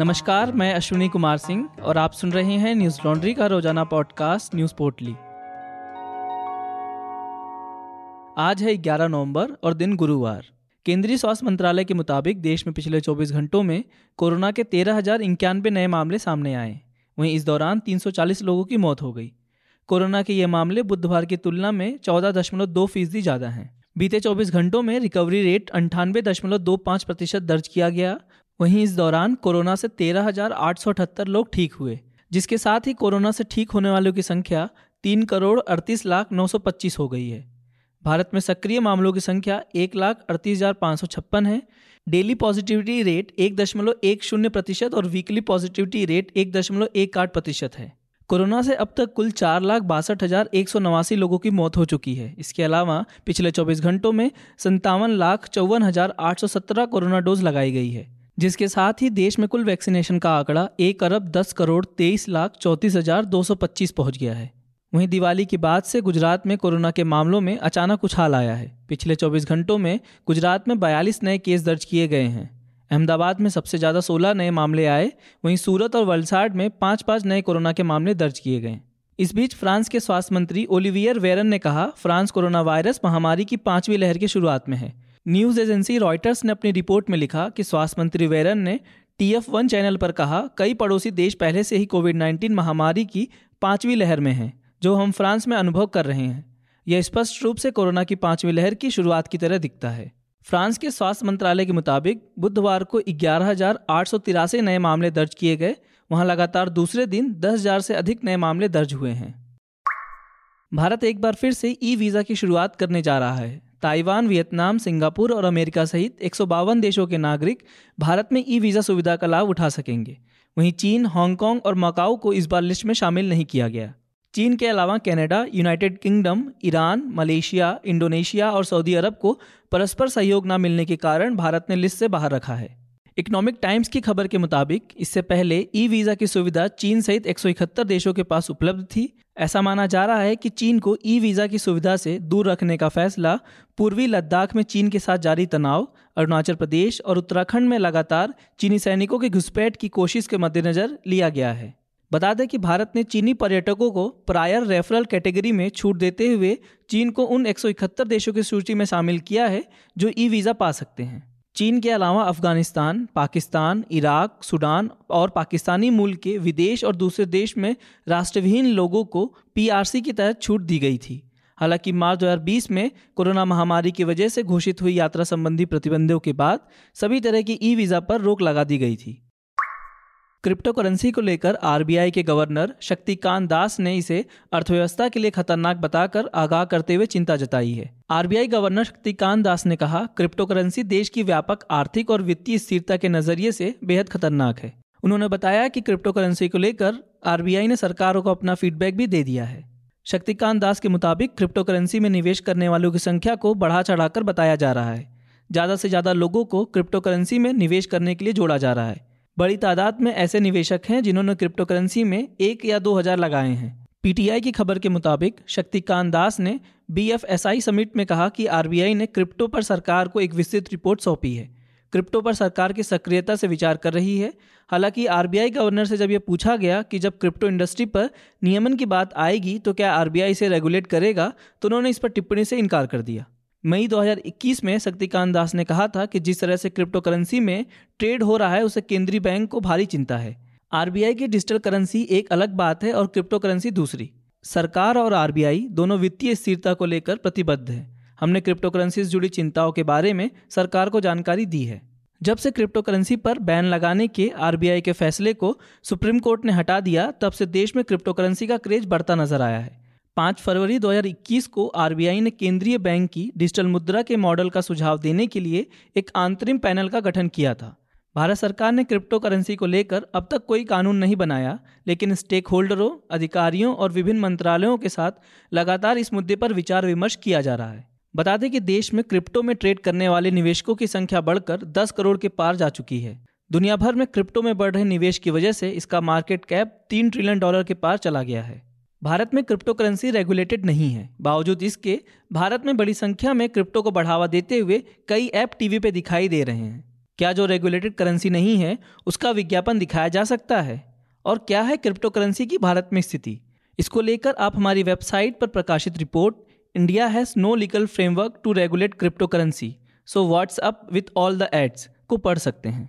नमस्कार, मैं अश्विनी कुमार सिंह और आप सुन रहे हैं न्यूज लॉन्ड्री का रोजाना पॉडकास्ट न्यूज पोर्टली। आज है 11 नवंबर और दिन गुरुवार। केंद्रीय स्वास्थ्य मंत्रालय के मुताबिक देश में पिछले 24 घंटों में कोरोना के 13,091 नए मामले सामने आए। वहीं इस दौरान 340 लोगों की मौत हो गई। कोरोना के ये मामले बुधवार की तुलना में 14.2% ज़्यादा हैं। बीते 24 घंटों में रिकवरी रेट 98.25% दर्ज किया गया। वहीं इस दौरान कोरोना से 13,878 लोग ठीक हुए, जिसके साथ ही कोरोना से ठीक होने वालों की संख्या 3,38,925 हो गई है। भारत में सक्रिय मामलों की संख्या 1,38,556 है। डेली पॉजिटिविटी रेट 1.10% और वीकली पॉजिटिविटी रेट 1.18% है। कोरोना से अब तक कुल 4,62,189 लोगों की मौत हो चुकी है। इसके अलावा पिछले 24 घंटों में 57,54,817 कोरोना डोज लगाई गई है, जिसके साथ ही देश में कुल वैक्सीनेशन का आंकड़ा 1,10,23,34,225 पहुँच गया है। वहीं दिवाली की बाद से गुजरात में कोरोना के मामलों में अचानक उछाल आया है। पिछले 24 घंटों में गुजरात में 42 नए केस दर्ज किए गए हैं। अहमदाबाद में सबसे ज़्यादा 16 नए मामले आए। वहीं सूरत और वलसाड में 5-5 नए कोरोना के मामले दर्ज किए गए। इस बीच फ्रांस के स्वास्थ्य मंत्री ओलिवियर वेरन ने कहा, फ्रांस कोरोना वायरस महामारी की 5वीं लहर की शुरुआत में है। न्यूज़ एजेंसी रॉयटर्स ने अपनी रिपोर्ट में लिखा कि स्वास्थ्य मंत्री वेरन ने TF1 चैनल पर कहा, कई पड़ोसी देश पहले से ही कोविड-19 महामारी की 5वीं लहर में हैं, जो हम फ्रांस में अनुभव कर रहे हैं। यह स्पष्ट रूप से कोरोना की 5वीं लहर की शुरुआत की तरह दिखता है। फ्रांस के स्वास्थ्य मंत्रालय के मुताबिक बुधवार को 11,883 नए मामले दर्ज किए गए। वहां लगातार दूसरे दिन 10,000 से अधिक नए मामले दर्ज हुए हैं। भारत एक बार फिर से ई वीज़ा की शुरुआत करने जा रहा है। ताइवान, वियतनाम, सिंगापुर और अमेरिका सहित 152 देशों के नागरिक भारत में ई वीज़ा सुविधा का लाभ उठा सकेंगे। वहीं चीन, हांगकॉन्ग और मकाऊ को इस बार लिस्ट में शामिल नहीं किया गया। चीन के अलावा Canada, United Kingdom, Iran, Malaysia, Indonesia और सऊदी अरब को परस्पर सहयोग न मिलने के कारण भारत ने लिस्ट से बाहर रखा है। इकोनॉमिक टाइम्स की खबर के मुताबिक इससे पहले ई वीज़ा की सुविधा चीन सहित 171 देशों के पास उपलब्ध थी। ऐसा माना जा रहा है कि चीन को ई वीज़ा की सुविधा से दूर रखने का फैसला पूर्वी लद्दाख में चीन के साथ जारी तनाव, अरुणाचल प्रदेश और उत्तराखंड में लगातार चीनी सैनिकों की घुसपैठ की कोशिश के मद्देनज़र लिया गया है। बता दें कि भारत ने चीनी पर्यटकों को प्रायर रेफरल कैटेगरी में छूट देते हुए चीन को उन 171 देशों की सूची में शामिल किया है जो ई वीज़ा पा सकते हैं। चीन के अलावा अफगानिस्तान, पाकिस्तान, इराक, सूडान और पाकिस्तानी मूल के विदेश और दूसरे देश में राष्ट्रविहीन लोगों को PRC के तहत छूट दी गई थी। हालांकि मार्च 2020 में कोरोना महामारी की वजह से घोषित हुई यात्रा संबंधी प्रतिबंधों के बाद सभी तरह की ई वीज़ा पर रोक लगा दी गई थी। क्रिप्टो करेंसी को लेकर RBI के गवर्नर शक्तिकांत दास ने इसे अर्थव्यवस्था के लिए खतरनाक बताकर आगाह करते हुए चिंता जताई है। RBI गवर्नर शक्तिकांत दास ने कहा, क्रिप्टो करेंसी देश की व्यापक आर्थिक और वित्तीय स्थिरता के नज़रिए से बेहद खतरनाक है। उन्होंने बताया कि क्रिप्टो करेंसी को लेकर RBI ने सरकारों को अपना फीडबैक भी दे दिया है। शक्तिकांत दास के मुताबिक क्रिप्टो करेंसी में निवेश करने वालों की संख्या को बढ़ा चढ़ाकर बताया जा रहा है। ज़्यादा से ज़्यादा लोगों को क्रिप्टो करेंसी में निवेश करने के लिए जोड़ा जा रहा है। बड़ी तादाद में ऐसे निवेशक हैं जिन्होंने क्रिप्टो करेंसी में 1 या 2 हज़ार लगाए हैं। PTI की खबर के मुताबिक शक्तिकांत दास ने BFSI समिट में कहा कि RBI ने क्रिप्टो पर सरकार को एक विस्तृत रिपोर्ट सौंपी है। क्रिप्टो पर सरकार की सक्रियता से विचार कर रही है। हालांकि RBI गवर्नर से जब यह पूछा गया कि जब क्रिप्टो इंडस्ट्री पर नियमन की बात आएगी तो क्या RBI इसे रेगुलेट करेगा, तो उन्होंने इस पर टिप्पणी से इनकार कर दिया। मई 2021 में शक्तिकांत दास ने कहा था कि जिस तरह से क्रिप्टो करेंसी में ट्रेड हो रहा है उसे केंद्रीय बैंक को भारी चिंता है। RBI की डिजिटल करेंसी एक अलग बात है और क्रिप्टो करेंसी दूसरी। सरकार और RBI दोनों वित्तीय स्थिरता को लेकर प्रतिबद्ध है। हमने क्रिप्टो करेंसी से जुड़ी चिंताओं के बारे में सरकार को जानकारी दी है। जब से क्रिप्टो करेंसी पर बैन लगाने के RBI के फैसले को सुप्रीम कोर्ट ने हटा दिया, तब से देश में क्रिप्टो करेंसी का क्रेज बढ़ता नजर आया है। 5 फरवरी 2021 को RBI ने केंद्रीय बैंक की डिजिटल मुद्रा के मॉडल का सुझाव देने के लिए एक अंतरिम पैनल का गठन किया था। भारत सरकार ने क्रिप्टो करेंसी को लेकर अब तक कोई कानून नहीं बनाया, लेकिन स्टेक होल्डरों, अधिकारियों और विभिन्न मंत्रालयों के साथ लगातार इस मुद्दे पर विचार विमर्श किया जा रहा है। बता दें कि देश में क्रिप्टो में ट्रेड करने वाले निवेशकों की संख्या बढ़कर 10 करोड़ के पार जा चुकी है। दुनिया भर में क्रिप्टो में बढ़ रहे निवेश की वजह से इसका मार्केट कैप $3 ट्रिलियन के पार चला गया है। भारत में क्रिप्टो करेंसी रेगुलेटेड नहीं है। बावजूद इसके भारत में बड़ी संख्या में क्रिप्टो को बढ़ावा देते हुए कई ऐप टीवी पे दिखाई दे रहे हैं। क्या जो रेगुलेटेड करेंसी नहीं है उसका विज्ञापन दिखाया जा सकता है? और क्या है क्रिप्टो करेंसी की भारत में स्थिति? इसको लेकर आप हमारी वेबसाइट पर प्रकाशित report India has no legal framework to regulate crypto currency so what's up with all the ads को पढ़ सकते हैं।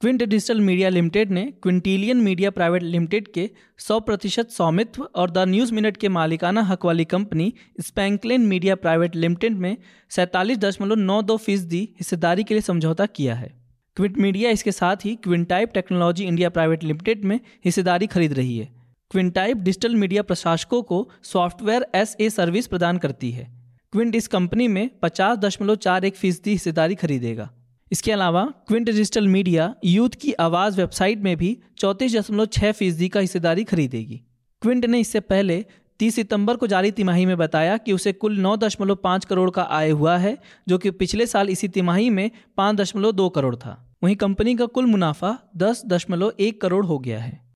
क्विंट डिजिटल मीडिया लिमिटेड ने क्विंटिलियन मीडिया प्राइवेट लिमिटेड के 100% स्वामित्व और द न्यूज़ मिनट के मालिकाना हक वाली कंपनी स्पैंकलिन मीडिया प्राइवेट लिमिटेड में 47.92% हिस्सेदारी के लिए समझौता किया है। क्विंट मीडिया इसके साथ ही Quintype technology India private limited में हिस्सेदारी खरीद रही है। क्विंटाइप डिजिटल मीडिया प्रशासकों को सॉफ्टवेयर एस ए सर्विस प्रदान करती है। क्विंट इस कंपनी में 50.41% हिस्सेदारी खरीदेगा। इसके अलावा क्विंट डिजिटल मीडिया यूथ की आवाज़ वेबसाइट में भी 34.6% का हिस्सेदारी खरीदेगी। क्विंट ने इससे पहले 30 सितंबर को जारी तिमाही में बताया कि उसे कुल 9.5 करोड़ का आय हुआ है, जो कि पिछले साल इसी तिमाही में 5.2 करोड़ था। वहीं कंपनी का कुल मुनाफा 10.1 करोड़ हो गया है।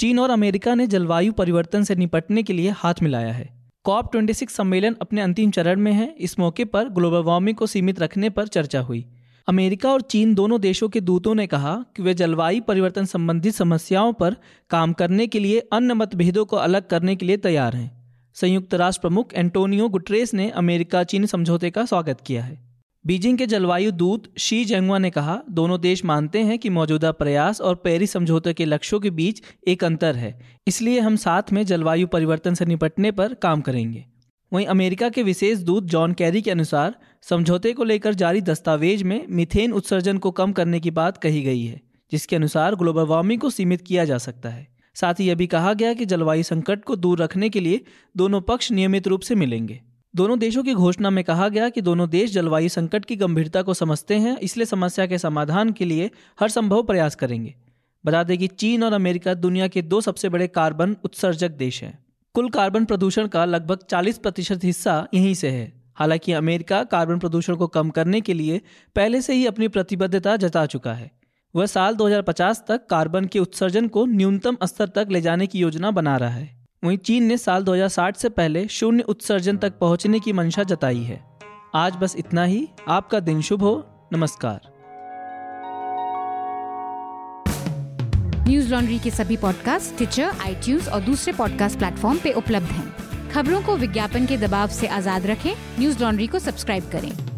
चीन और अमेरिका ने जलवायु परिवर्तन से निपटने के लिए हाथ मिलाया है। COP26 सम्मेलन अपने अंतिम चरण में है। इस मौके पर ग्लोबल वार्मिंग को सीमित रखने पर चर्चा हुई। अमेरिका और चीन दोनों देशों के दूतों ने कहा कि वे जलवायु परिवर्तन संबंधी समस्याओं पर काम करने के लिए अन्य मतभेदों को अलग करने के लिए तैयार हैं। संयुक्त राष्ट्र प्रमुख एंटोनियो गुटरेस ने अमेरिका चीन समझौते का स्वागत किया है। बीजिंग के जलवायु दूत शी जेंगुआ ने कहा, दोनों देश मानते हैं कि मौजूदा प्रयास और पेरिस समझौते के लक्ष्यों के बीच एक अंतर है, इसलिए हम साथ में जलवायु परिवर्तन से निपटने पर काम करेंगे। वहीं अमेरिका के विशेष दूत जॉन कैरी के अनुसार समझौते को लेकर जारी दस्तावेज में मीथेन उत्सर्जन को कम करने की बात कही गई है, जिसके अनुसार ग्लोबल वार्मिंग को सीमित किया जा सकता है। साथ ही यह भी कहा गया कि जलवायु संकट को दूर रखने के लिए दोनों पक्ष नियमित रूप से मिलेंगे। दोनों देशों की घोषणा में कहा गया कि दोनों देश जलवायु संकट की गंभीरता को समझते हैं, इसलिए समस्या के समाधान के लिए हर संभव प्रयास करेंगे। बता दें कि चीन और अमेरिका दुनिया के दो सबसे बड़े कार्बन उत्सर्जक देश हैं। कुल कार्बन प्रदूषण का लगभग 40% हिस्सा यहीं से है। हालांकि अमेरिका कार्बन प्रदूषण को कम करने के लिए पहले से ही अपनी प्रतिबद्धता जता चुका है। वह साल 2050 तक कार्बन के उत्सर्जन को न्यूनतम स्तर तक ले जाने की योजना बना रहा है। वहीं चीन ने साल 2060 से पहले शून्य उत्सर्जन तक पहुंचने की मंशा जताई है। आज बस इतना ही। आपका दिन शुभ हो। नमस्कार। न्यूज लॉन्ड्री के सभी पॉडकास्ट टिचर, आईट्यूज और दूसरे पॉडकास्ट प्लेटफॉर्म पे उपलब्ध हैं। खबरों को विज्ञापन के दबाव से आजाद रखें। न्यूज लॉन्ड्री को सब्सक्राइब करें।